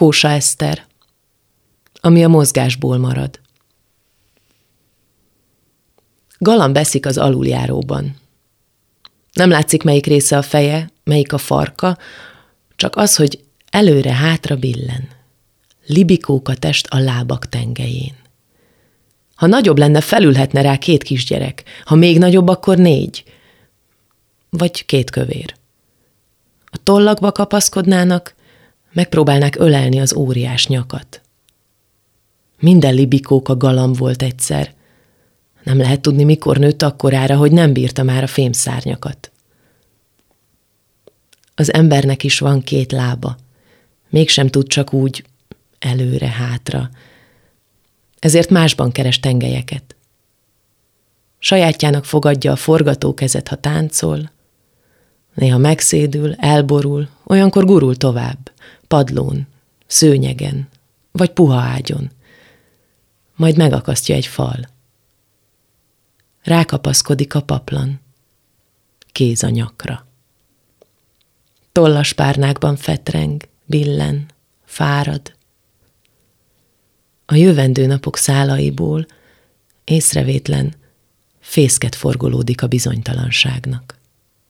Kósa Eszter. Ami a mozgásból marad. Galamb eszik az aluljáróban. Nem látszik, melyik része a feje, melyik a farka, csak az, hogy előre-hátra billen. Libikók a test a lábak tengelyén. Ha nagyobb lenne, felülhetne rá 2 kisgyerek, ha még nagyobb, akkor 4. Vagy 2 kövér. A tollakba kapaszkodnának, megpróbálnák ölelni az óriás nyakat. Minden libikóka galamb volt egyszer. Nem lehet tudni, mikor nőtt akkorára, hogy nem bírta már a fémszárnyakat. Az embernek is van 2 lába. Mégsem tud csak úgy előre-hátra. Ezért másban keres tengelyeket. Sajátjának fogadja a forgatókezet, ha táncol. Néha megszédül, elborul, olyankor gurul tovább, padlón, szőnyegen, vagy puha ágyon. Majd megakasztja egy fal. Rákapaszkodik a paplan, kéz a nyakra. Tollaspárnákban fetreng, billen, fárad. A jövendő napok szálaiból észrevétlen fészket forgolódik a bizonytalanságnak.